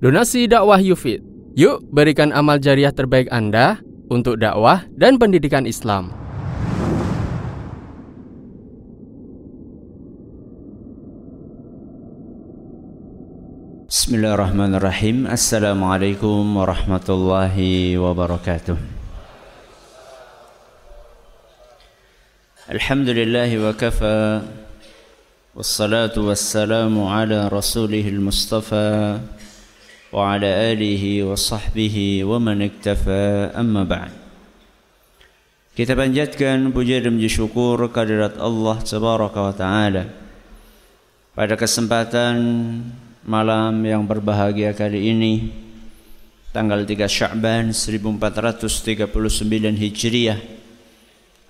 Donasi Dakwah Yufid. Yuk berikan amal jariah terbaik Anda untuk dakwah dan pendidikan Islam. Bismillahirrahmanirrahim. Assalamualaikum warahmatullahi wabarakatuh. Alhamdulillahi wa kafa. Wassalatu wassalamu ala rasulihil mustafa wa ala alihi wa sahbihi wa man iktafa, amma ba'd. Kita panjatkan puja dan puji syukur kehadirat Allah tabaraka wa taala pada kesempatan malam yang berbahagia kali ini, tanggal 3 Sya'ban 1439 Hijriah,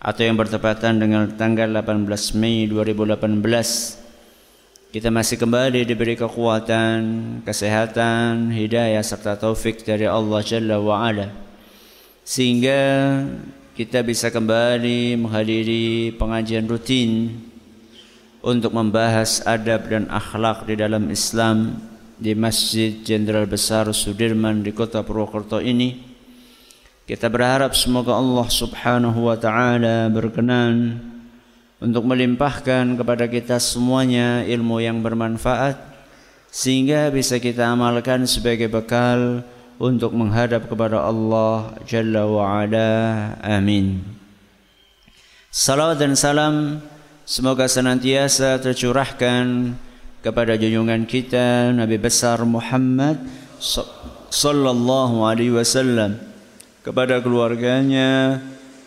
atau yang bertepatan dengan tanggal 18 Mei 2018. Kita masih kembali diberi kekuatan, kesehatan, hidayah serta taufik dari Allah Jalla wa'ala, sehingga kita bisa kembali menghadiri pengajian rutin untuk membahas adab dan akhlak di dalam Islam di Masjid Jenderal Besar Sudirman di Kota Purwokerto ini. Kita berharap semoga Allah Subhanahu wa ta'ala berkenan untuk melimpahkan kepada kita semuanya ilmu yang bermanfaat, sehingga bisa kita amalkan sebagai bekal untuk menghadap kepada Allah Jalla wa'ala. Amin. Salawat dan salam semoga senantiasa tercurahkan kepada junjungan kita Nabi Besar Muhammad Sallallahu Alaihi Wasallam, kepada keluarganya,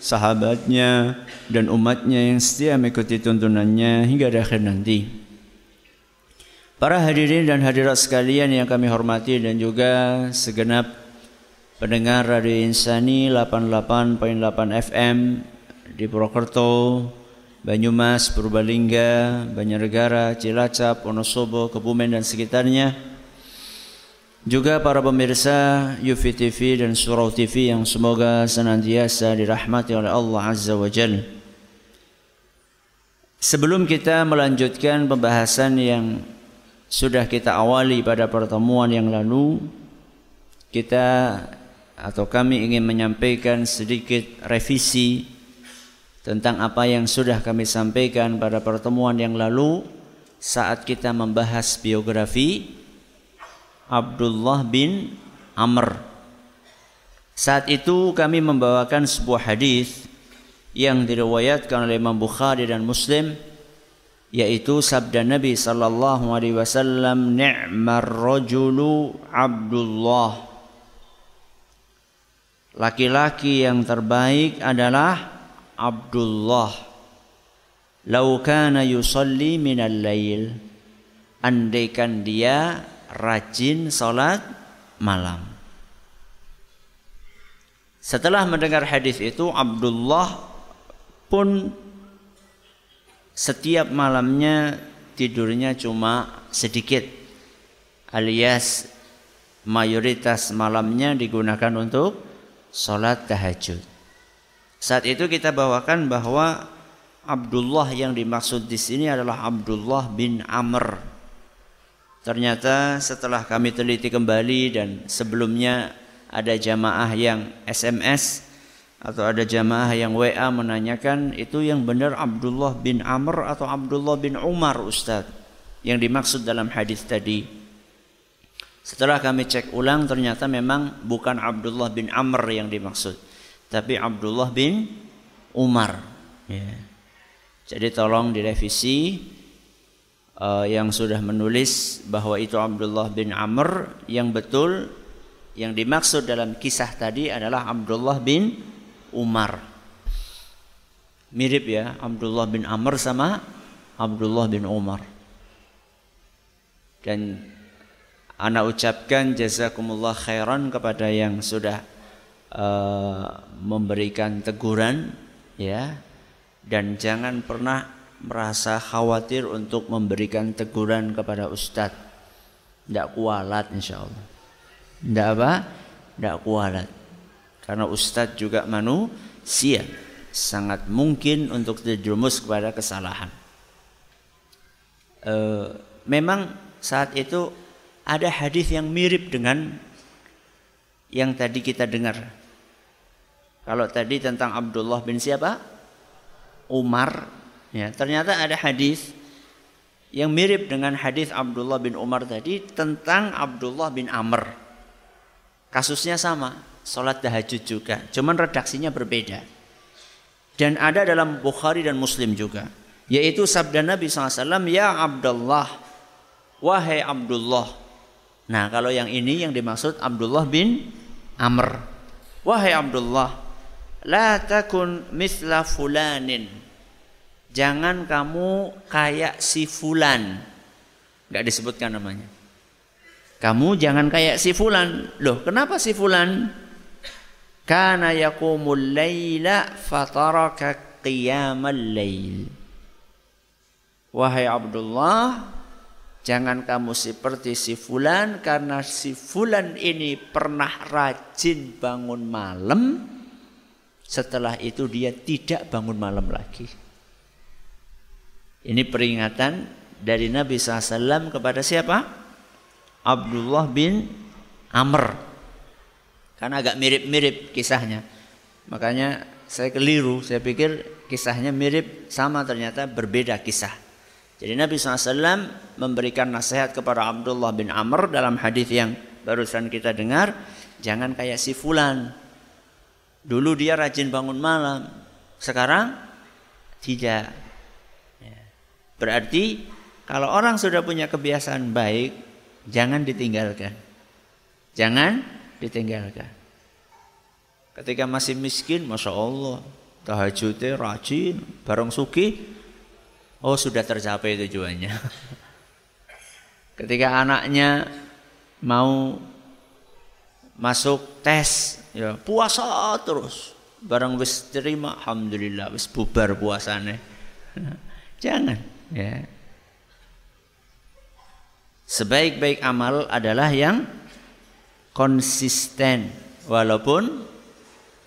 sahabatnya dan umatnya yang setia mengikuti tuntunannya hingga akhir nanti. Para hadirin dan hadirat sekalian yang kami hormati, dan juga segenap pendengar Radio Insani 88.8 FM di Purwokerto, Banyumas, Purbalingga, Banjarnegara, Cilacap, Wonosobo, Kebumen dan sekitarnya. Juga para pemirsa UV TV dan Surau TV yang semoga senantiasa dirahmati oleh Allah Azza wa Jalla. Sebelum kita melanjutkan pembahasan yang sudah kita awali pada pertemuan yang lalu, kita atau kami ingin menyampaikan sedikit revisi tentang apa yang sudah kami sampaikan pada pertemuan yang lalu saat kita membahas biografi Abdullah bin Amr. Saat itu kami membawakan sebuah hadis yang diriwayatkan oleh Imam Bukhari dan Muslim, yaitu sabda Nabi sallallahu alaihi wasallam, "Ni'mar rajulu Abdullah." Laki-laki yang terbaik adalah Abdullah. "Law kana yusalli minal lail." Andaikan dia rajin salat malam. Setelah mendengar hadis itu, Abdullah pun setiap malamnya tidurnya cuma sedikit, alias mayoritas malamnya digunakan untuk salat tahajud. Saat itu kita bawakan bahwa Abdullah yang dimaksud di sini adalah Abdullah bin Amr. Ternyata setelah kami teliti kembali, dan sebelumnya ada jamaah yang SMS atau ada jamaah yang WA menanyakan, itu yang benar Abdullah bin Amr atau Abdullah bin Umar Ustaz yang dimaksud dalam hadis tadi. Setelah kami cek ulang, ternyata memang bukan Abdullah bin Amr yang dimaksud, tapi Abdullah bin Umar. Jadi tolong direvisi. Yang sudah menulis bahwa itu Abdullah bin Amr, yang betul yang dimaksud dalam kisah tadi adalah Abdullah bin Umar. Mirip ya, Abdullah bin Amr sama Abdullah bin Umar. Dan ana ucapkan jazakumullah khairan kepada yang sudah memberikan teguran ya, dan jangan pernah merasa khawatir untuk memberikan teguran kepada ustadz. Tidak kualat insya Allah. Tidak apa? Tidak kualat. Karena ustadz juga manusia, sangat mungkin untuk terjerumus kepada kesalahan. Memang saat itu ada hadis yang mirip dengan yang tadi kita dengar. Kalau tadi tentang Abdullah bin siapa? Umar. Ya, ternyata ada hadis yang mirip dengan hadis Abdullah bin Umar tadi tentang Abdullah bin Amr. Kasusnya sama, sholat tahajud juga, cuman redaksinya berbeda. Dan ada dalam Bukhari dan Muslim juga, yaitu sabda Nabi SAW, ya Abdullah, wahai Abdullah. Nah, kalau yang ini yang dimaksud Abdullah bin Amr. Wahai Abdullah, la takun mithla fulanin, jangan kamu kayak si fulan. Enggak disebutkan namanya. Kamu jangan kayak si fulan. Loh, kenapa si fulan? Kana yaqumul laila fataraka qiyamal lail. Wahai Abdullah, jangan kamu seperti si fulan, karena si fulan ini pernah rajin bangun malam, setelah itu dia tidak bangun malam lagi. Ini peringatan dari Nabi SAW kepada siapa? Abdullah bin Amr. Karena agak mirip-mirip kisahnya. Makanya saya keliru, saya pikir kisahnya mirip, sama ternyata berbeda kisah. Jadi Nabi SAW memberikan nasihat kepada Abdullah bin Amr dalam hadis yang barusan kita dengar. Jangan kayak si fulan. Dulu dia rajin bangun malam, sekarang tidak. Berarti kalau orang sudah punya kebiasaan baik, jangan ditinggalkan. Jangan ditinggalkan. Ketika masih miskin, Masya Allah, tahajudnya rajin, bareng suki, oh sudah tercapai tujuannya. Ketika anaknya mau masuk tes, ya puasa terus. Bareng wis terima, alhamdulillah, wis bubar puasane. Jangan. Ya. Sebaik-baik amal adalah yang konsisten walaupun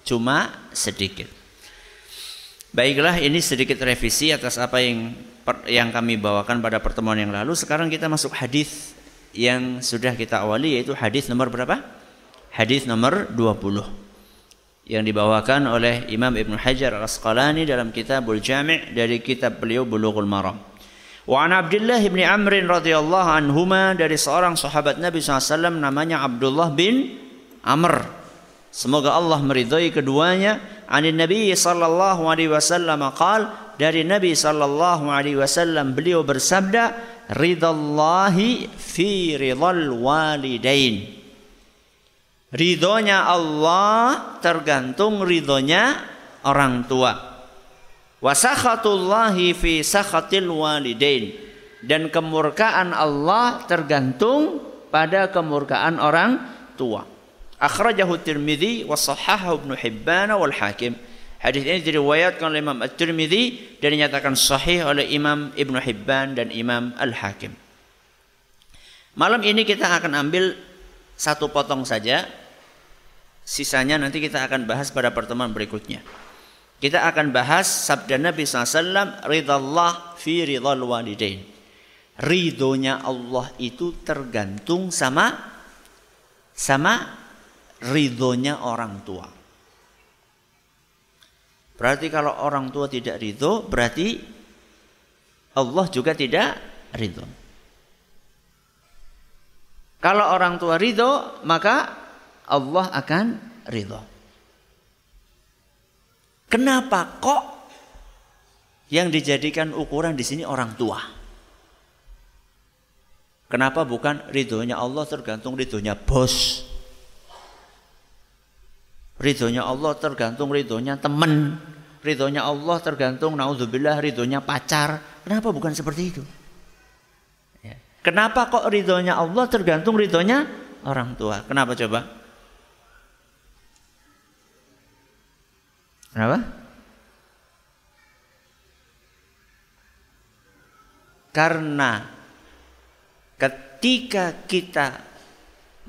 cuma sedikit. Baiklah, ini sedikit revisi atas apa yang kami bawakan pada pertemuan yang lalu. Sekarang kita masuk hadis yang sudah kita awali, yaitu hadis nomor berapa? Hadis nomor 20 yang dibawakan oleh Imam Ibn Hajar Al Asqalani dalam Kitabul Jami' dari kitab beliau Bulughul Maram. Wa an Abdullah bin Amr radhiyallahu anhuma, dari seorang sahabat Nabi SAW namanya Abdullah bin Amr, semoga Allah meridhai keduanya. Anin Nabi sallallahu alaihi wasallam qaal, dari Nabi sallallahu alaihi wasallam beliau bersabda, ridallahi fi ridhal walidain, ridhonya Allah tergantung ridhonya orang tua. Wa sakhatullahi fi sakhatil walidain, dan kemurkaan Allah tergantung pada kemurkaan orang tua. Akhrajahu At-Tirmidzi wa shahahahu Ibnu Hibban wal Hakim. Hadis ini diriwayatkan oleh Imam At-Tirmidzi dan dinyatakan sahih oleh Imam Ibn Hibban dan Imam Al-Hakim. Malam ini kita akan ambil satu potong saja. Sisanya nanti kita akan bahas pada pertemuan berikutnya. Kita akan bahas sabda Nabi SAW, ridallah fi ridal walidain, ridhonya Allah itu tergantung sama ridhonya orang tua. Berarti kalau orang tua tidak ridho, berarti Allah juga tidak ridho. Kalau orang tua ridho, maka Allah akan ridho. Kenapa kok yang dijadikan ukuran di sini orang tua? Kenapa bukan ridhonya Allah tergantung ridhonya bos? Ridhonya Allah tergantung ridhonya teman. Ridhonya Allah tergantung, naudzubillah, ridhonya pacar. Kenapa bukan seperti itu? Kenapa kok ridhonya Allah tergantung ridhonya orang tua? Kenapa coba? Kenapa? Karena ketika kita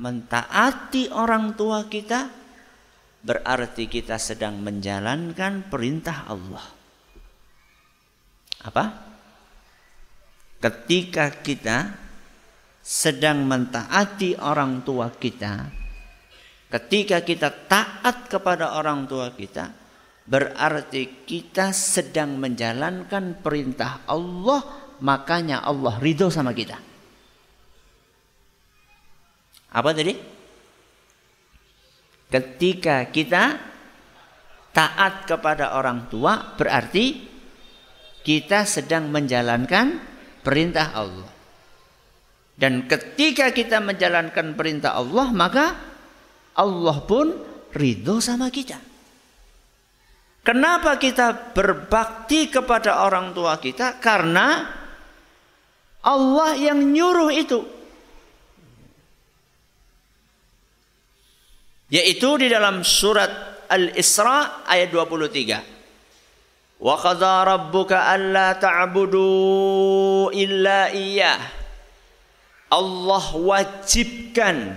mentaati orang tua kita, berarti kita sedang menjalankan perintah Allah. Apa? Ketika kita sedang mentaati orang tua kita, ketika kita taat kepada orang tua kita, berarti kita sedang menjalankan perintah Allah, makanya Allah ridho sama kita. Apa tadi? Ketika kita taat kepada orang tua, berarti kita sedang menjalankan perintah Allah. Dan ketika kita menjalankan perintah Allah, maka Allah pun ridho sama kita. Kenapa kita berbakti kepada orang tua kita? Karena Allah yang nyuruh itu. Yaitu di dalam surat Al Isra ayat 23. Wa qadha rabbuka alla ta'budu illa iyyah. Allah wajibkan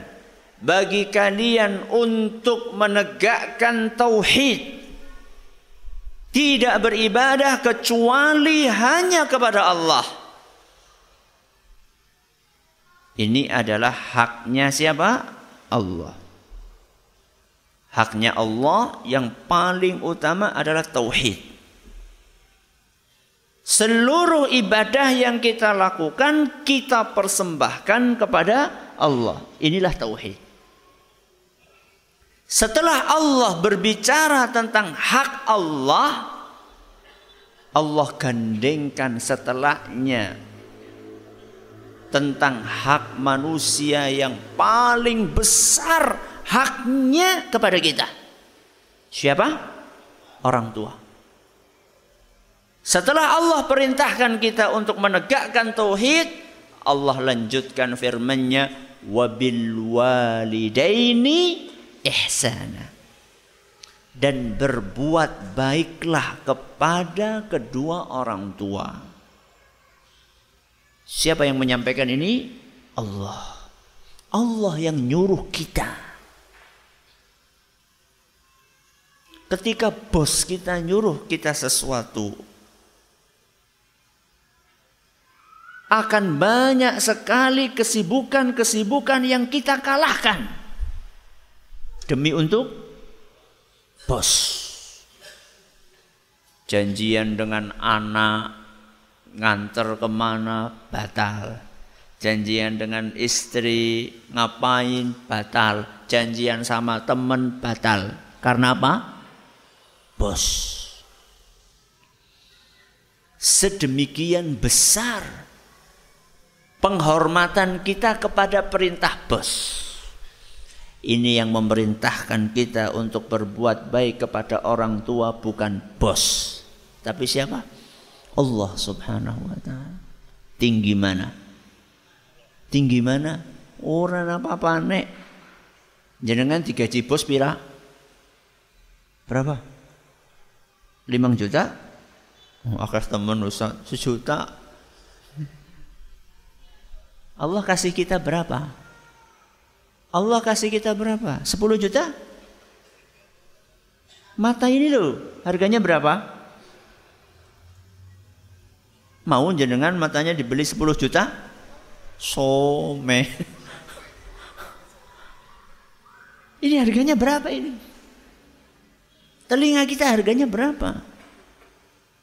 bagi kalian untuk menegakkan tauhid, tidak beribadah kecuali hanya kepada Allah. Ini adalah haknya siapa? Allah. Haknya Allah yang paling utama adalah tauhid. Seluruh ibadah yang kita lakukan, kita persembahkan kepada Allah. Inilah tauhid. Setelah Allah berbicara tentang hak Allah, Allah gandengkan setelahnya tentang hak manusia yang paling besar haknya kepada kita. Siapa? Orang tua. Setelah Allah perintahkan kita untuk menegakkan tauhid, Allah lanjutkan firman-Nya, wabil walidaini ihsana, dan berbuat baiklah kepada kedua orang tua. Siapa yang menyampaikan ini? Allah. Allah yang nyuruh kita. Ketika bos kita nyuruh kita sesuatu, akan banyak sekali kesibukan-kesibukan yang kita kalahkan demi untuk bos. Janjian dengan anak, nganter kemana, batal. Janjian dengan istri, ngapain, batal. Janjian sama temen, batal. Karena apa? Bos. Sedemikian besar penghormatan kita kepada perintah bos. Ini yang memerintahkan kita untuk berbuat baik kepada orang tua, bukan bos. Tapi siapa? Allah subhanahu wa ta'ala. Tinggi mana? Tinggi mana? Orang apa-apa nek. Jenengan digaji bos pira? Berapa? 5 juta? Akhir temen usah 1 juta. Allah kasih kita berapa? Allah kasih kita berapa? 10 juta? Mata ini loh, harganya berapa? Mau jenengan matanya dibeli 10 juta? Some. Ini harganya berapa ini? Telinga kita harganya berapa?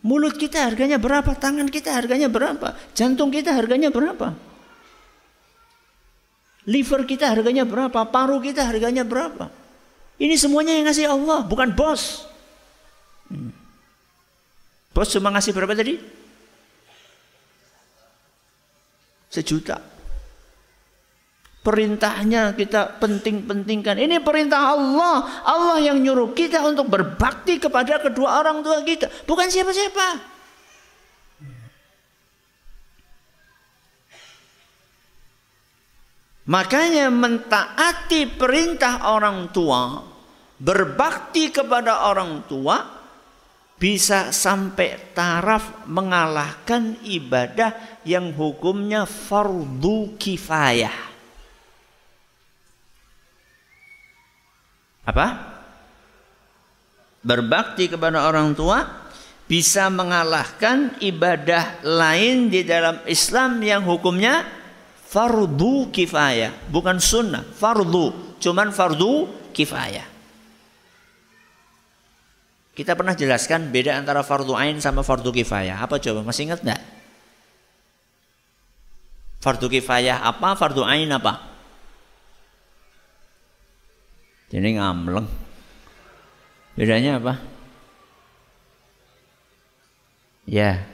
Mulut kita harganya berapa? Tangan kita harganya berapa? Jantung kita harganya berapa? Liver kita harganya berapa? Paru kita harganya berapa? Ini semuanya yang ngasih Allah, bukan bos. Bos cuma ngasih berapa tadi? 1 juta. Perintahnya kita penting-pentingkan. Ini perintah Allah. Allah yang nyuruh kita untuk berbakti kepada kedua orang tua kita, bukan siapa-siapa. Makanya mentaati perintah orang tua, berbakti kepada orang tua, bisa sampai taraf mengalahkan ibadah yang hukumnya fardu kifayah. Apa? Berbakti kepada orang tua bisa mengalahkan ibadah lain di dalam Islam yang hukumnya fardu kifayah, bukan sunnah, fardu, cuman fardu kifayah. Kita pernah jelaskan beda antara fardu ain sama fardu kifayah. Apa coba? Masih ingat enggak? Fardu kifayah apa? Fardu ain apa? Jadi ngamleng. Bedanya apa? Ya.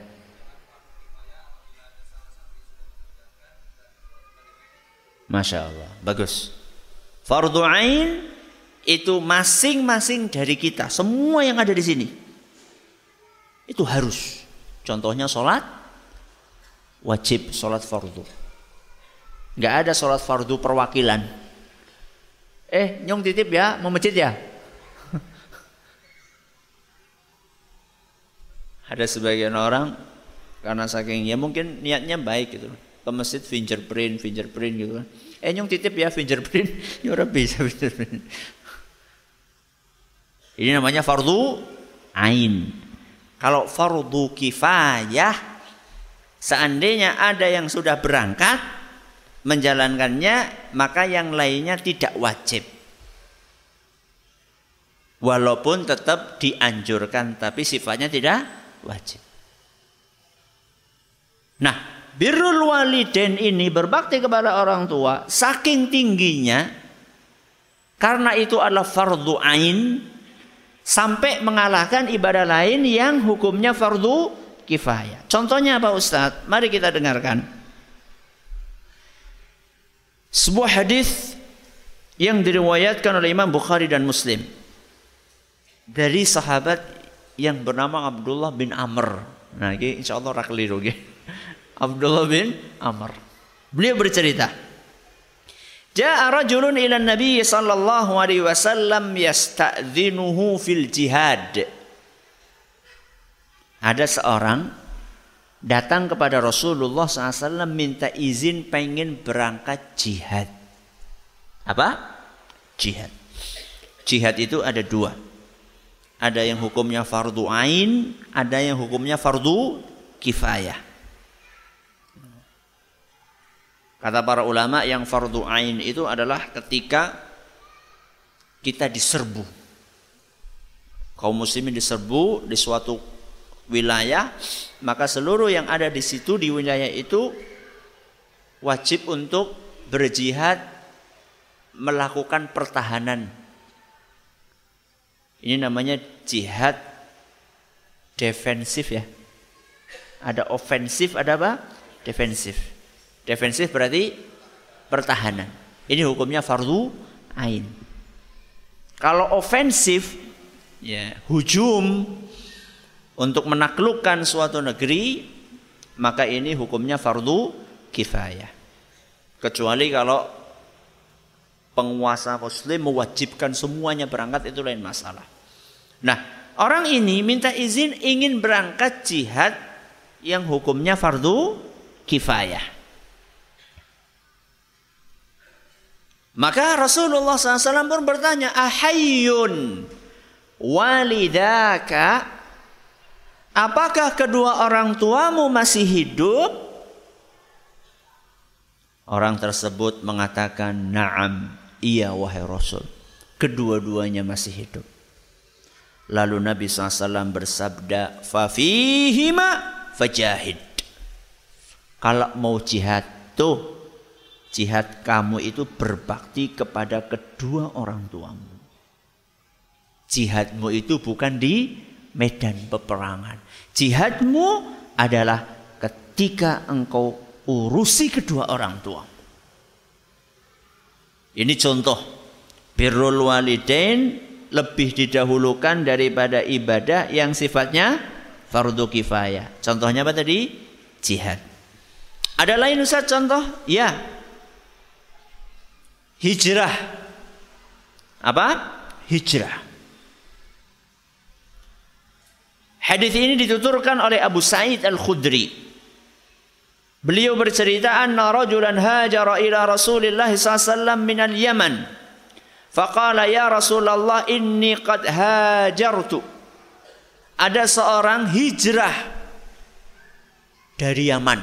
Masya Allah. Bagus. Fardu ain itu masing-masing dari kita, semua yang ada di sini itu harus. Contohnya sholat wajib, sholat fardu. Nggak ada sholat fardu perwakilan. Nyong titip ya, mau masjid ya. Ada sebagian orang karena saking ya mungkin niatnya baik gitu, ke masjid fingerprint gitu kan. Nyong titip ya fingerprint, ya orang bisa fingerprint. Ini namanya fardu ain. Kalau fardu kifayah, seandainya ada yang sudah berangkat menjalankannya, maka yang lainnya tidak wajib. Walaupun tetap dianjurkan, tapi sifatnya tidak wajib. Nah, birrul walidain ini, berbakti kepada orang tua, saking tingginya, karena itu adalah fardu ain, sampai mengalahkan ibadah lain yang hukumnya fardu kifayah. Contohnya apa Ustaz? Mari kita dengarkan. Sebuah hadis yang diriwayatkan oleh Imam Bukhari dan Muslim dari sahabat yang bernama Abdullah bin Amr. Nah, ini insyaallah ra keliru. Abdullah bin Amr. Beliau bercerita, Ja'a rajulun ila Nabi sallallahu alaihi wasallam yasta'dhinuhu fil jihad. Ada seorang datang kepada Rasulullah SAW minta izin pengen berangkat jihad. Apa? Jihad. Jihad itu ada dua. Ada yang hukumnya fardu ain, ada yang hukumnya fardu kifayah. Kata para ulama, yang fardu ain itu adalah ketika kita diserbu. Kaum muslimin diserbu di suatu wilayah, maka seluruh yang ada di situ di wilayah itu wajib untuk berjihad melakukan pertahanan. Ini namanya jihad defensif ya. Ada ofensif, ada apa? Defensif. Defensif berarti pertahanan. Ini hukumnya fardu ain. Kalau ofensif, ya, hujum untuk menaklukkan suatu negeri, maka ini hukumnya fardu kifayah. Kecuali kalau penguasa muslim mewajibkan semuanya berangkat, itu lain masalah. Nah, orang ini minta izin ingin berangkat jihad yang hukumnya fardu kifayah. Maka Rasulullah SAW pun bertanya, Ahayyun walidaka, apakah kedua orang tuamu masih hidup? Orang tersebut mengatakan, Na'am, iya wahai Rasul, kedua-duanya masih hidup. Lalu Nabi SAW bersabda, Fafihima fajahid. Kalau mau jihad tuh, jihad kamu itu berbakti kepada kedua orang tuamu. Jihadmu itu bukan di medan peperangan. Jihadmu adalah ketika engkau urusi kedua orang tuamu. Ini contoh. Birrul walidain lebih didahulukan daripada ibadah yang sifatnya fardu kifayah. Contohnya apa tadi? Jihad. Ada lain Ustaz contoh? Ya. Hijrah. Apa? Hijrah. Hadis ini dituturkan oleh Abu Sa'id Al-Khudri. Beliau bercerita, anna rajulan hajara ila Rasulillah SAW minal Yaman. Faqala ya Rasulullah inni qad hajartu. Ada seorang hijrah dari Yaman.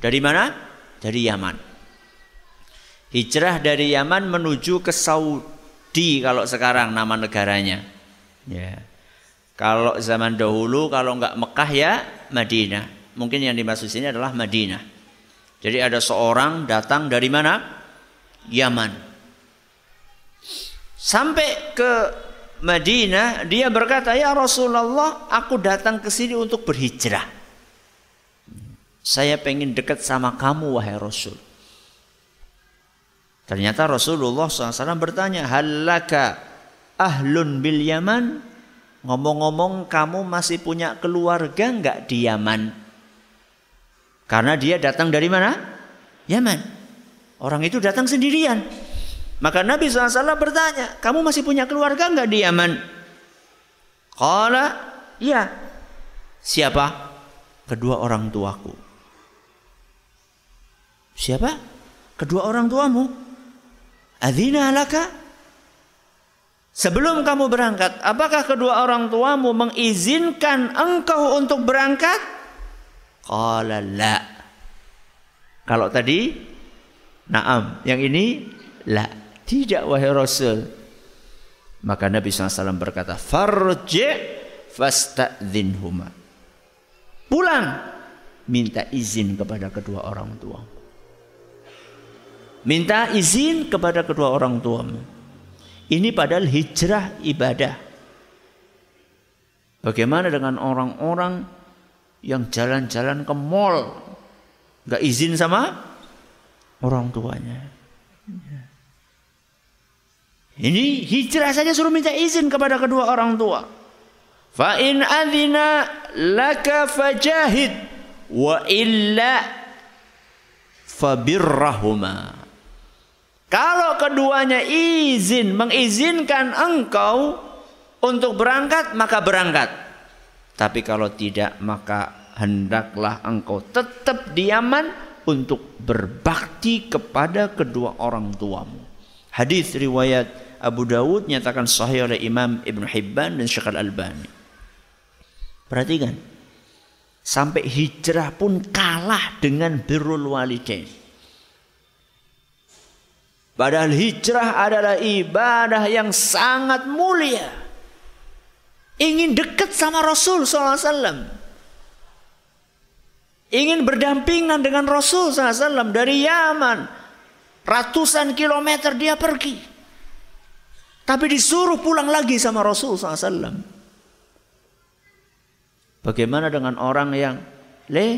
Dari mana? dari Yaman. Hijrah dari Yaman menuju ke Saudi kalau sekarang nama negaranya. Ya. Kalau zaman dahulu kalau nggak Mekah ya Madinah. Mungkin yang dimaksud ini adalah Madinah. Jadi ada seorang datang dari mana? Yaman. Sampai ke Madinah, dia berkata, "Ya Rasulullah, aku datang ke sini untuk berhijrah. Saya pengen dekat sama kamu, wahai Rasul." Ternyata Rasulullah SAW bertanya, "Halaka ahlun bil Yaman? Ngomong-ngomong kamu masih punya keluarga enggak di Yaman?" Karena dia datang dari mana? Yaman. Orang itu datang sendirian. Maka Nabi SAW bertanya, "Kamu masih punya keluarga enggak di Yaman?" Qala, "Ya." "Siapa?" "Kedua orang tuaku." "Siapa?" "Kedua orang tuamu." "Adzina laka?" "Sebelum kamu berangkat, apakah kedua orang tuamu mengizinkan engkau untuk berangkat?" Qala la. Kalau tadi na'am, yang ini la. "Tidak wahai Rasul." Maka Nabi SAW berkata, "Farji' fasta'dzinhuma." Pulang, minta izin kepada kedua orang tuamu. Minta izin kepada kedua orang tuamu. Ini padahal hijrah ibadah. Bagaimana dengan orang-orang yang jalan-jalan ke mall, gak izin sama orang tuanya? Ini hijrah saja suruh minta izin kepada kedua orang tua. Fa in adzina laka fajahid wa illa fabirrahuma. Kalau keduanya izin, mengizinkan engkau untuk berangkat, maka berangkat. Tapi kalau tidak, maka hendaklah engkau tetap di Yaman untuk berbakti kepada kedua orang tuamu. Hadis riwayat Abu Dawud, nyatakan sahih oleh Imam Ibn Hibban dan Syekh Al-Albani. Perhatikan, sampai hijrah pun kalah dengan birrul walidain. Padahal hijrah adalah ibadah yang sangat mulia. Ingin dekat sama Rasul SAW, ingin berdampingan dengan Rasul SAW dari Yaman. Ratusan kilometer dia pergi, tapi disuruh pulang lagi sama Rasul SAW. Bagaimana dengan orang yang, "Le,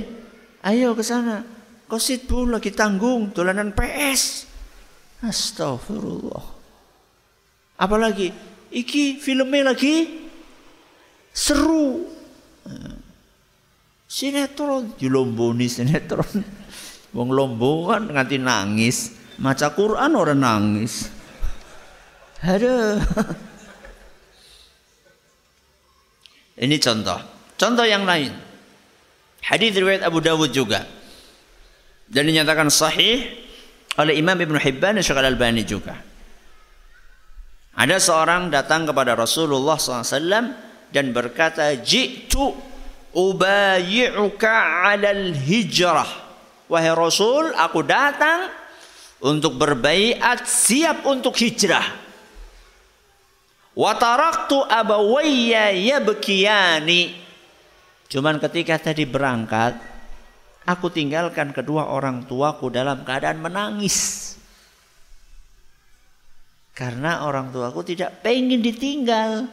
ayo ke sana, kosit pun lagi tanggung dolanan PS." Astagfirullah. Apalagi, "Iki filmnya lagi seru, sinetron." Dilomboni sinetron. Wong lombongan nganti nangis. Maca Quran orang nangis. Aduh. Ini contoh. Contoh yang lain. Hadis riwayat Abu Dawud juga. Dan dinyatakan sahih oleh Imam Ibn Hibban dan Syekh Al-Albani juga. Ada seorang datang kepada Rasulullah SAW dan berkata, "Ji'tu ubayi'uka 'alal hijrah." "Wahai Rasul, aku datang untuk berbaiat, siap untuk hijrah. Wa taraktu abawayya yabkiyani." Cuman ketika tadi berangkat, aku tinggalkan kedua orang tuaku dalam keadaan menangis. Karena orang tuaku tidak pengen ditinggal.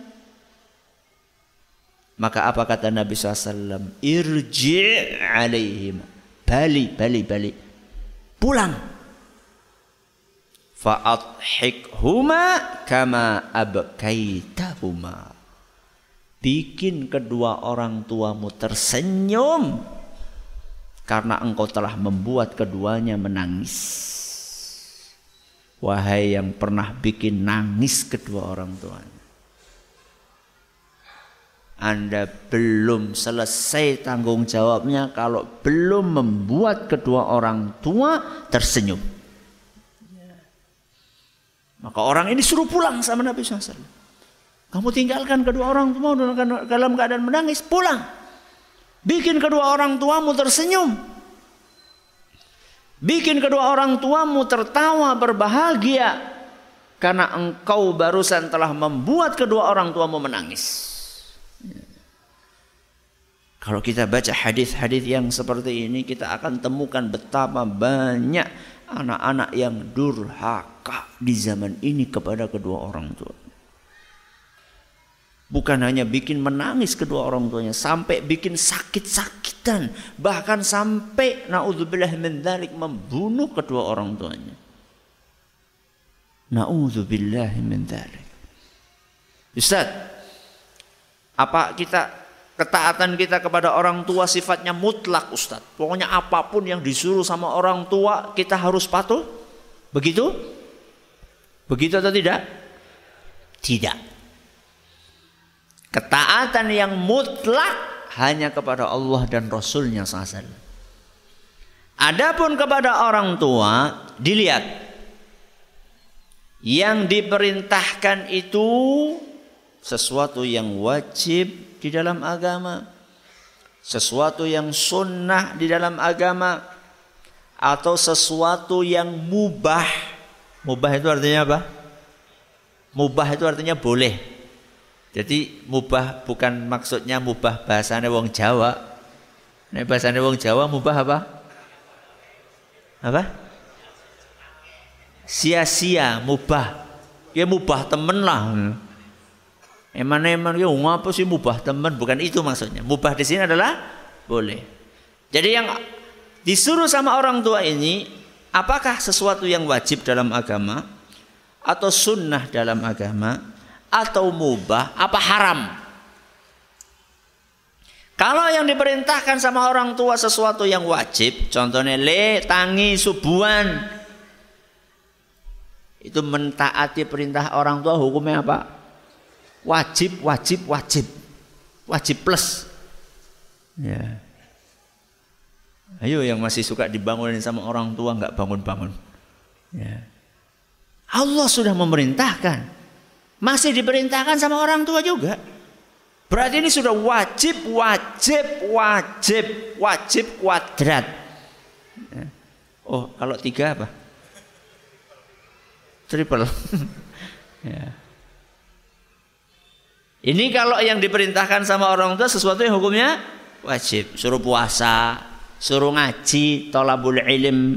Maka apa kata Nabi SAW? "Irji' alaihim." Balik. Pulang. Fa'adhikhuma kama abkaitahuma. Bikin kedua orang tuamu tersenyum karena engkau telah membuat keduanya menangis. Wahai yang pernah bikin nangis kedua orang tuanya, Anda belum selesai tanggung jawabnya kalau belum membuat kedua orang tua tersenyum. Maka orang ini suruh pulang sama Nabi SAW. "Kamu tinggalkan kedua orang tuamu dalam keadaan menangis, pulang. Bikin kedua orang tuamu tersenyum." Bikin kedua orang tuamu tertawa berbahagia, karena engkau barusan telah membuat kedua orang tuamu menangis. Kalau kita baca hadis-hadis yang seperti ini, kita akan temukan betapa banyak anak-anak yang durhaka di zaman ini kepada kedua orang tua. Bukan hanya bikin menangis kedua orang tuanya, sampai bikin sakit-sakitan, bahkan sampai naudzubillah min dzalik membunuh kedua orang tuanya. Naudzubillah min dzalik. Ustaz, apa kita ketaatan kita kepada orang tua sifatnya mutlak, Ustaz? Pokoknya apapun yang disuruh sama orang tua kita harus patuh? Begitu? Begitu atau tidak? Tidak. Ketaatan yang mutlak hanya kepada Allah dan Rasulnya SAW. Adapun kepada orang tua, dilihat yang diperintahkan itu sesuatu yang wajib di dalam agama, sesuatu yang sunnah di dalam agama, atau sesuatu yang mubah. Mubah itu artinya apa? Mubah itu artinya boleh. Jadi mubah bukan maksudnya mubah bahasanya wong Jawa. Nek bahasanya wong Jawa mubah apa? Apa? Sia-sia mubah. Ya mubah temen lah. Eman-eman, ya ngapa sih mubah teman? Bukan itu maksudnya. Mubah di sini adalah boleh. Jadi yang disuruh sama orang tua ini, apakah sesuatu yang wajib dalam agama, atau sunnah dalam agama, atau mubah, apa haram? Kalau yang diperintahkan sama orang tua sesuatu yang wajib, contohnya le, tangi, subuhan, itu mentaati perintah orang tua hukumnya apa? Wajib, wajib, wajib. Wajib plus. Ya. Ayo yang masih suka dibangunin sama orang tua, nggak bangun-bangun. Ya. Allah sudah memerintahkan. Masih diperintahkan sama orang tua juga. Berarti ini sudah wajib, wajib, wajib. Wajib kuadrat. Ya. Oh, kalau tiga apa? Triple. Ya. Ini kalau yang diperintahkan sama orang tua sesuatu yang hukumnya wajib. Suruh puasa, suruh ngaji, tolabul ilim.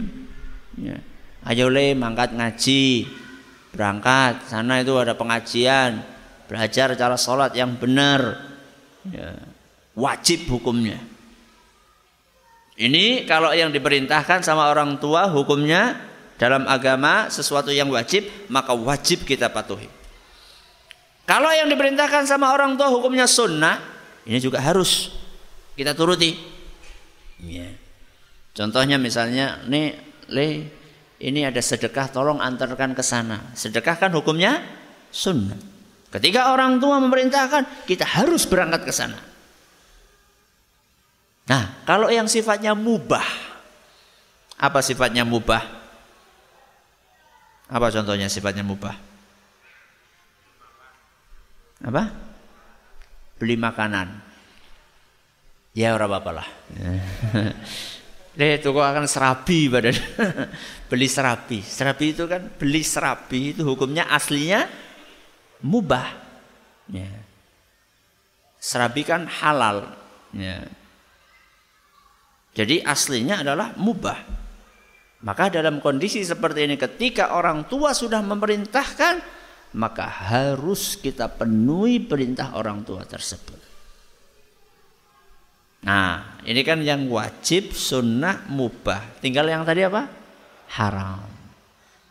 Ya. Ayo le, mangkat ngaji. Berangkat, sana itu ada pengajian. Belajar cara sholat yang benar. Ya. Wajib hukumnya. Ini kalau yang diperintahkan sama orang tua hukumnya dalam agama sesuatu yang wajib, maka wajib kita patuhi. Kalau yang diperintahkan sama orang tua hukumnya sunnah, ini juga harus kita turuti. Ya. Contohnya misalnya, nih, le, ini ada sedekah, tolong antarkan ke sana. Sedekah kan hukumnya sunnah. Ketika orang tua memerintahkan, kita harus berangkat ke sana. Nah, kalau yang sifatnya mubah, apa sifatnya mubah? Apa contohnya sifatnya mubah? Apa? Beli makanan. Ya ora apa-apalah. Leh toko akan serabi badan. Beli serabi. Serabi itu kan, beli serabi itu hukumnya aslinya mubah. Ya. Serabi kan halal. Ya. Jadi aslinya adalah mubah. Maka dalam kondisi seperti ini, ketika orang tua sudah memerintahkan, maka harus kita penuhi perintah orang tua tersebut. Nah, ini kan yang wajib, sunnah, mubah. Tinggal yang tadi apa? Haram.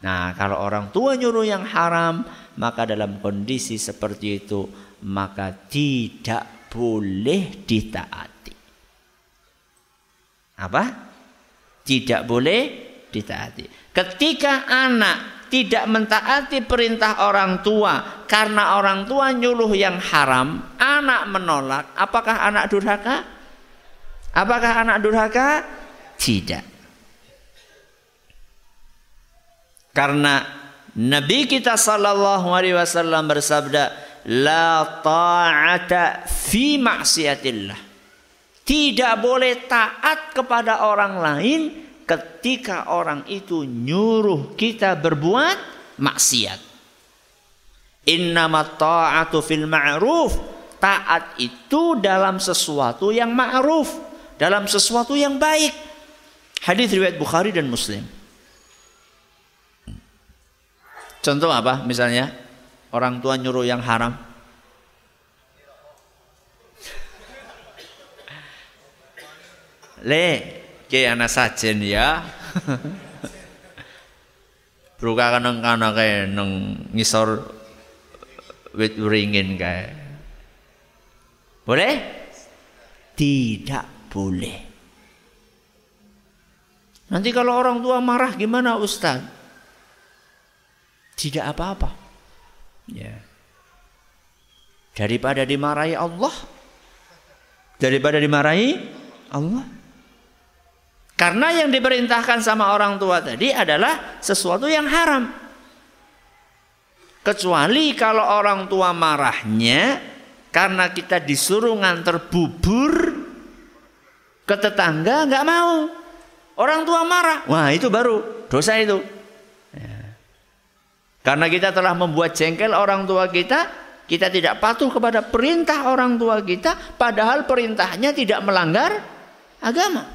Nah, kalau orang tua nyuruh yang haram, maka dalam kondisi seperti itu, maka tidak boleh ditaati. Apa? Tidak boleh ditaati. Ketika anak tidak mentaati perintah orang tua karena orang tua nyuluh yang haram, anak menolak, apakah anak durhaka? Apakah anak durhaka? Tidak. Karena Nabi kita sallallahu alaihi wasallam bersabda, la ta'ata fi ma'siyatillah. Tidak boleh taat kepada orang lain ketika orang itu nyuruh kita berbuat maksiat. Innamat ta'atu fil ma'ruf, taat itu dalam sesuatu yang ma'ruf, dalam sesuatu yang baik. Hadis riwayat Bukhari dan Muslim. Contoh apa? Misalnya orang tua nyuruh yang haram. Le kayak anak sajen ya, beruka kanang-kanang kayak neng ngisor wit uringin kayak, boleh? Tidak boleh. Nanti kalau orang tua marah gimana Ustaz? Tidak apa-apa. Ya. Daripada dimarahi Allah, daripada dimarahi Allah. Karena yang diperintahkan sama orang tua tadi adalah sesuatu yang haram. Kecuali kalau orang tua marahnya karena kita disuruh nganter bubur ke tetangga, nggak mau. Orang tua marah, wah itu baru dosa itu. Ya. Karena kita telah membuat jengkel orang tua kita, kita tidak patuh kepada perintah orang tua kita, padahal perintahnya tidak melanggar agama.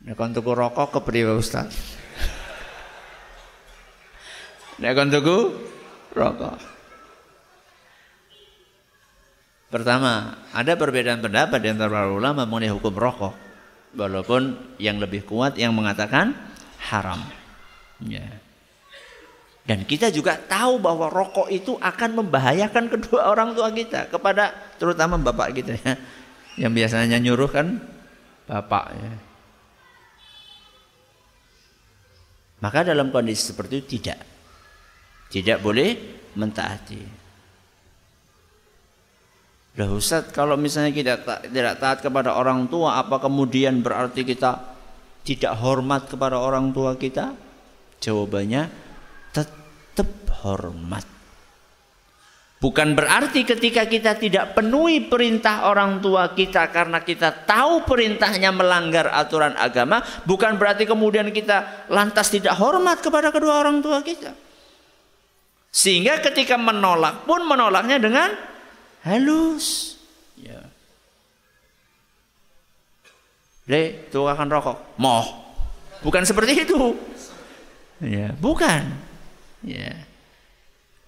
Nek kon tuku rokok kepriwe Ustaz? Nek kon tuku rokok. Pertama, ada perbedaan pendapat di antara para ulama mengenai hukum rokok. Walaupun yang lebih kuat yang mengatakan haram. Ya. Dan kita juga tahu bahwa rokok itu akan membahayakan kedua orang tua kita, kepada terutama bapak kita ya. Yang biasanya nyuruh kan bapak ya. Maka dalam kondisi seperti itu tidak boleh mentaati. Lah Ustaz, kalau misalnya kita tidak taat kepada orang tua, apa kemudian berarti kita tidak hormat kepada orang tua kita? Jawabannya tetap hormat. Bukan berarti ketika kita tidak penuhi perintah orang tua kita karena kita tahu perintahnya melanggar aturan agama, bukan berarti kemudian kita lantas tidak hormat kepada kedua orang tua kita. Sehingga ketika menolak pun menolaknya dengan halus. Ya. Le, tuh akan rokok. Moh. Bukan seperti itu. Ya, bukan. Ya.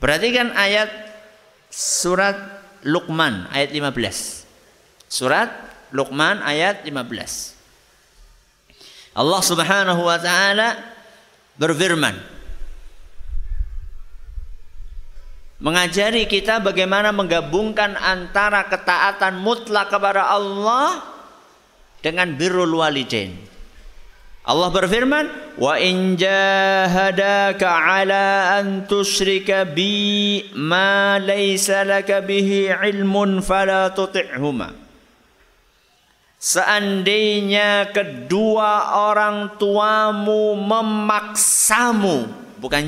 Perhatikan ayat Surat Luqman ayat 15. Surat Luqman ayat 15. Allah Subhanahu wa taala berfirman, mengajari kita bagaimana menggabungkan antara ketaatan mutlak kepada Allah dengan birrul walidain. Allah berfirman, wa in jahadaka ala an tusyrika bi ma laysa laka bihi ilmun fala tuti'huma. Seandainya kedua orang tuamu memaksamu, bukan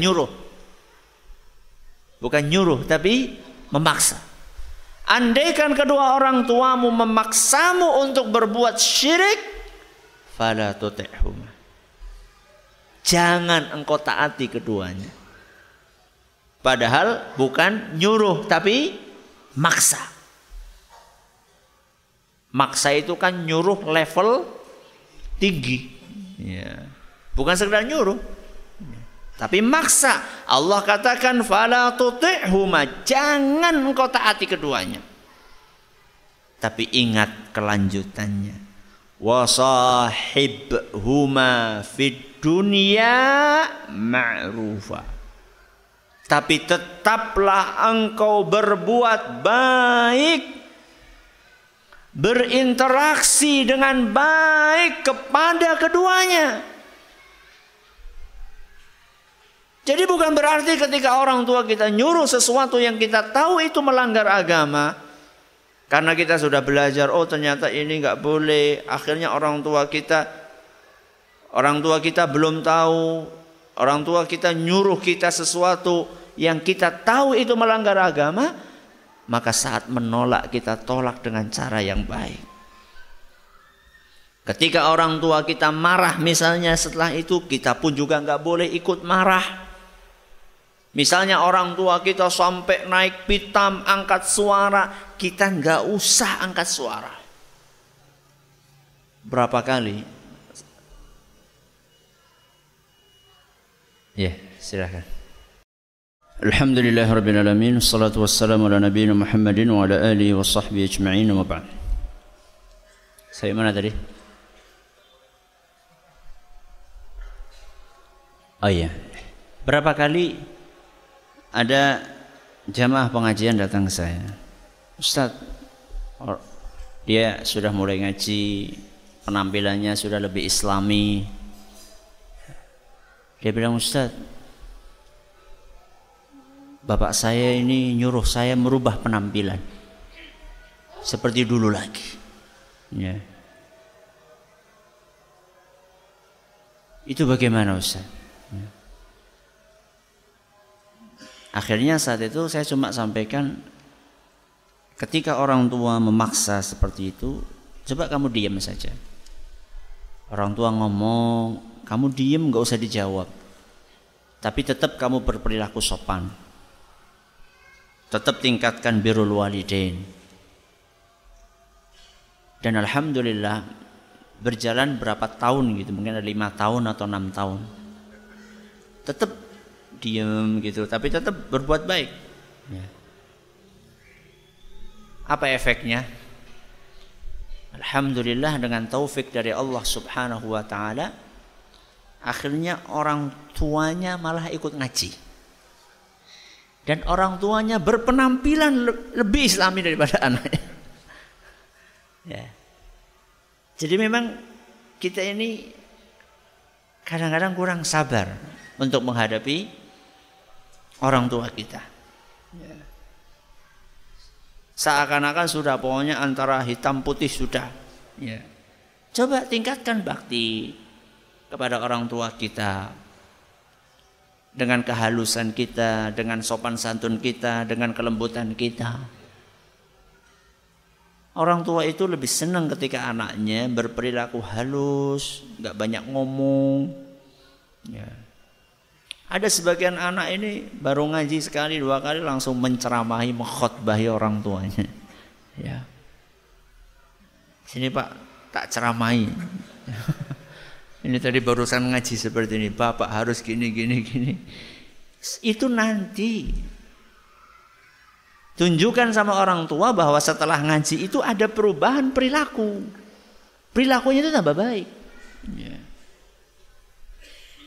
nyuruh tapi memaksa. Andaikan kedua orang tuamu memaksamu untuk berbuat syirik, fala tuti'huma, jangan engkau taati keduanya. Padahal bukan nyuruh tapi maksa. Maksa itu kan nyuruh level tinggi ya. Bukan sekedar nyuruh tapi maksa. Allah katakan fala tuti'huma, jangan engkau taati keduanya. Tapi ingat kelanjutannya, wasahibhuma fid dunya ma'rufa, tapi tetaplah engkau berbuat baik, berinteraksi dengan baik kepada keduanya. Jadi bukan berarti ketika orang tua kita nyuruh sesuatu yang kita tahu itu melanggar agama, karena kita sudah belajar, oh ternyata ini nggak boleh, akhirnya orang tua kita belum tahu, orang tua kita nyuruh kita sesuatu yang kita tahu itu melanggar agama, maka saat menolak kita tolak dengan cara yang baik. Ketika orang tua kita marah misalnya, setelah itu kita pun juga nggak boleh ikut marah. Misalnya orang tua kita sampai naik pitam, angkat suara, kita nggak usah angkat suara. Berapa kali? Ya, silakan. Alhamdulillahirabbil alamin, wassalatu wassalamu ala nabiyina Muhammadin wa ala alihi washabbihi ajma'in, wa ba'd. Saya mana tadi? Oh iya. Berapa kali ada jamaah pengajian datang ke saya, Ustadz, dia sudah mulai ngaji, penampilannya sudah lebih islami. Dia bilang, Ustadz, bapak saya ini nyuruh saya merubah penampilan seperti dulu lagi. Ya. Itu bagaimana, Ustadz? Akhirnya saat itu saya cuma sampaikan, ketika orang tua memaksa seperti itu, coba kamu diam saja. Orang tua ngomong, kamu diam, nggak usah dijawab. Tapi tetap kamu berperilaku sopan. Tetap tingkatkan birrul walidain. Dan alhamdulillah berjalan berapa tahun gitu, mungkin ada 5 tahun atau 6 tahun. Tetap diam gitu, tapi tetap berbuat baik. Ya. Apa efeknya? Alhamdulillah, dengan taufik dari Allah Subhanahu wa ta'ala, akhirnya orang tuanya malah ikut ngaji. Dan orang tuanya berpenampilan lebih islami daripada anaknya. Ya. Jadi memang kita ini kadang-kadang kurang sabar untuk menghadapi orang tua kita. Seakan-akan sudah, pokoknya antara hitam putih sudah. Coba tingkatkan bakti kepada orang tua kita, dengan kehalusan kita, dengan sopan santun kita, dengan kelembutan kita. Orang tua itu lebih senang ketika anaknya berperilaku halus, gak banyak ngomong. Ya. Ada sebagian anak ini baru ngaji sekali dua kali langsung menceramahi, mengkhotbahi orang tuanya. Ya. Sini Pak, tak ceramahi. Ini tadi barusan ngaji seperti ini, Bapak harus gini gini gini. Itu nanti tunjukkan sama orang tua bahwa setelah ngaji itu ada perubahan perilaku. Perilakunya itu tambah baik. Ya.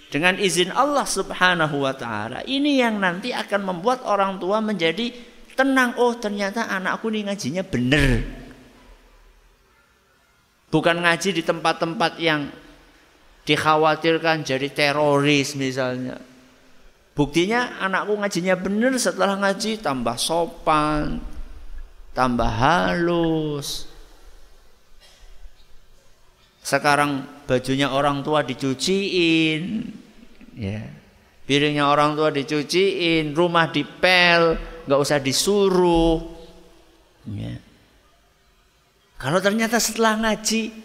Dengan izin Allah Subhanahu wa ta'ala, ini yang nanti akan membuat orang tua menjadi tenang. Oh, ternyata anakku nih ngajinya bener. Bukan ngaji di tempat-tempat yang dikhawatirkan jadi teroris misalnya. Buktinya anakku ngajinya bener, setelah ngaji tambah sopan, tambah halus. Sekarang bajunya orang tua dicuciin, ya. Piringnya orang tua dicuciin, rumah dipel, nggak usah disuruh. Ya. Kalau ternyata setelah ngaji,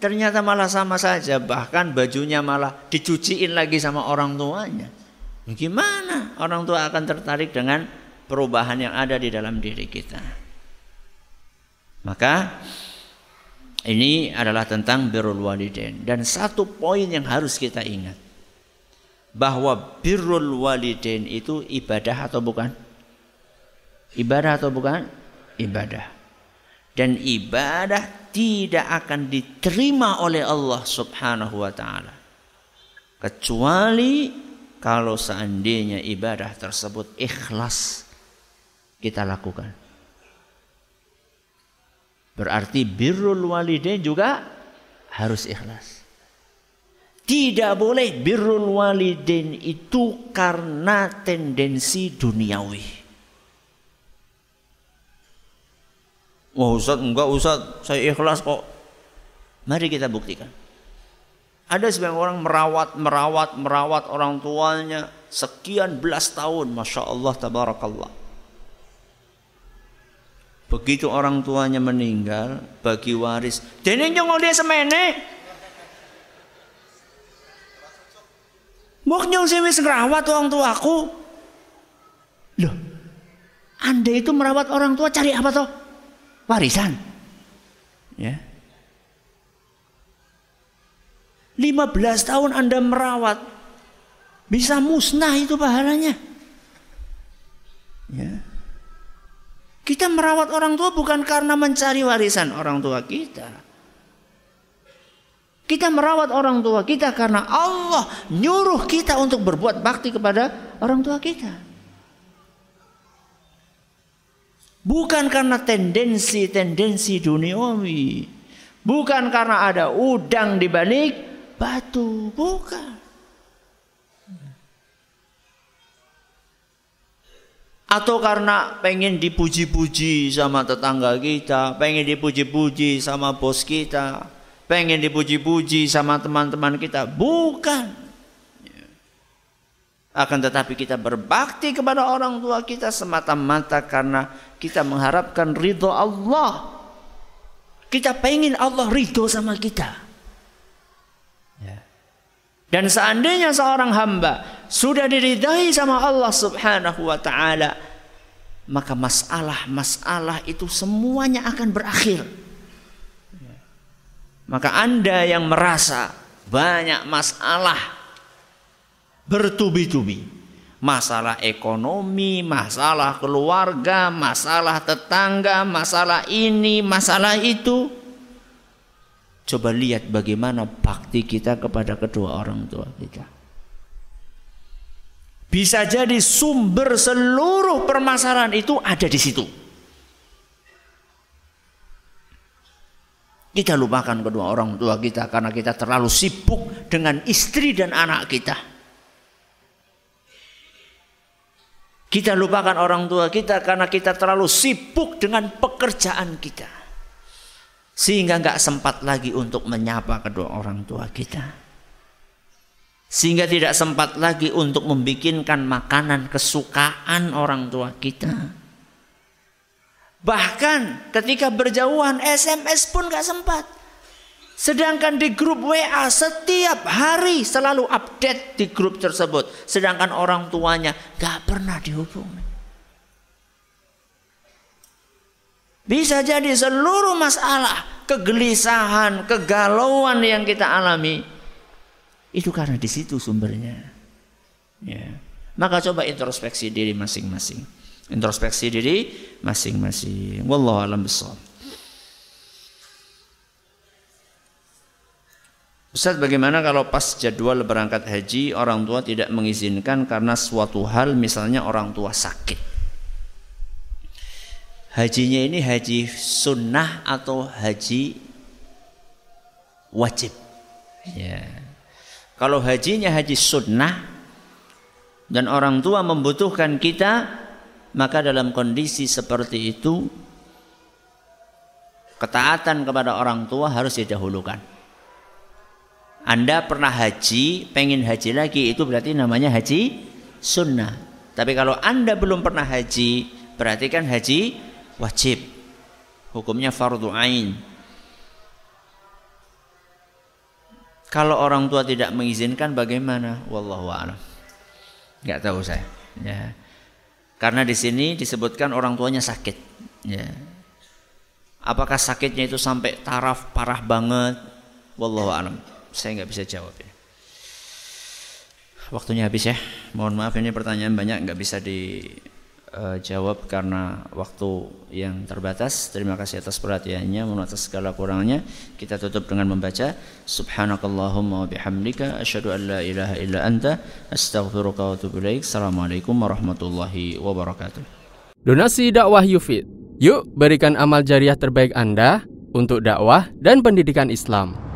ternyata malah sama saja, bahkan bajunya malah dicuciin lagi sama orang tuanya. Gimana orang tua akan tertarik dengan perubahan yang ada di dalam diri kita? Maka ini adalah tentang birrul walidain. Dan satu poin yang harus kita ingat, bahwa birrul walidain itu ibadah atau bukan? Ibadah atau bukan? Ibadah. Dan ibadah tidak akan diterima oleh Allah Subhanahu wa ta'ala kecuali kalau seandainya ibadah tersebut ikhlas kita lakukan. Berarti birrul walidain juga harus ikhlas. Tidak boleh birrul walidain itu karena tendensi duniawi. Wah, Ustaz, enggak Ustaz, saya ikhlas kok. Mari kita buktikan. Ada sebagian orang merawat orang tuanya sekian belas tahun, masya Allah, tabarakallah. Begitu orang tuanya meninggal, bagi waris. Dene nyongol dia semene. Mbok nyong sing wis ngrawat orang tuaku. Loh, Anda itu merawat orang tua cari apa toh? Warisan. Ya. 15 tahun Anda merawat, bisa musnah itu pahalanya. Ya. Kita merawat orang tua bukan karena mencari warisan orang tua kita. Kita merawat orang tua kita karena Allah nyuruh kita untuk berbuat bakti kepada orang tua kita. Bukan karena tendensi-tendensi duniawi. Bukan karena ada udang di balik batu. Bukan. Atau karena pengen dipuji-puji sama tetangga kita, pengen dipuji-puji sama bos kita, pengen dipuji-puji sama teman-teman kita. Bukan. Akan tetapi kita berbakti kepada orang tua kita semata-mata karena kita mengharapkan ridho Allah. Kita pengen Allah ridho sama kita. Dan seandainya seorang hamba sudah diridai sama Allah subhanahu wa ta'ala, maka masalah-masalah itu semuanya akan berakhir. Maka Anda yang merasa banyak masalah bertubi-tubi, masalah ekonomi, masalah keluarga, masalah tetangga, masalah ini, masalah itu, coba lihat bagaimana bakti kita kepada kedua orang tua kita. Bisa jadi sumber seluruh permasalahan itu ada di situ. Kita lupakan kedua orang tua kita karena kita terlalu sibuk dengan istri dan anak kita. Kita lupakan orang tua kita karena kita terlalu sibuk dengan pekerjaan kita. Sehingga nggak sempat lagi untuk menyapa kedua orang tua kita. Sehingga tidak sempat lagi untuk membikinkan makanan kesukaan orang tua kita. Bahkan ketika berjauhan SMS pun nggak sempat. Sedangkan di grup WA setiap hari selalu update di grup tersebut. Sedangkan orang tuanya nggak pernah dihubungi. Bisa jadi seluruh masalah, kegelisahan, kegalauan yang kita alami itu karena di situ sumbernya. Ya. Maka coba introspeksi diri masing-masing. Introspeksi diri masing-masing. Wallahu a'lam bishshawab. Ustaz, bagaimana kalau pas jadwal berangkat haji orang tua tidak mengizinkan karena suatu hal, misalnya orang tua sakit? Hajinya ini haji sunnah atau haji wajib? Ya. Kalau hajinya haji sunnah dan orang tua membutuhkan kita, maka dalam kondisi seperti itu ketaatan kepada orang tua harus didahulukan. Anda pernah haji, pengen haji lagi, itu berarti namanya haji sunnah. Tapi kalau Anda belum pernah haji, berarti kan haji wajib, hukumnya fardhu ain. Kalau orang tua tidak mengizinkan bagaimana? Wallahu a'lam. Nggak tahu saya. Ya. Karena di sini disebutkan orang tuanya sakit. Ya. Apakah sakitnya itu sampai taraf parah banget? Wallahu a'lam. Saya nggak bisa jawab ya. Waktunya habis ya. Mohon maaf ini pertanyaan banyak nggak bisa dijawab karena waktu yang terbatas. Terima kasih atas perhatiannya, mohon atas segala kurangnya. Kita tutup dengan membaca subhanakallahumma wa bihamdika asyhadu an la ilaha illa anta astaghfiruka wa atubu ilaik. Assalamualaikum warahmatullahi wabarakatuh. Donasi dakwah Yufid. Yuk berikan amal jariah terbaik Anda untuk dakwah dan pendidikan Islam.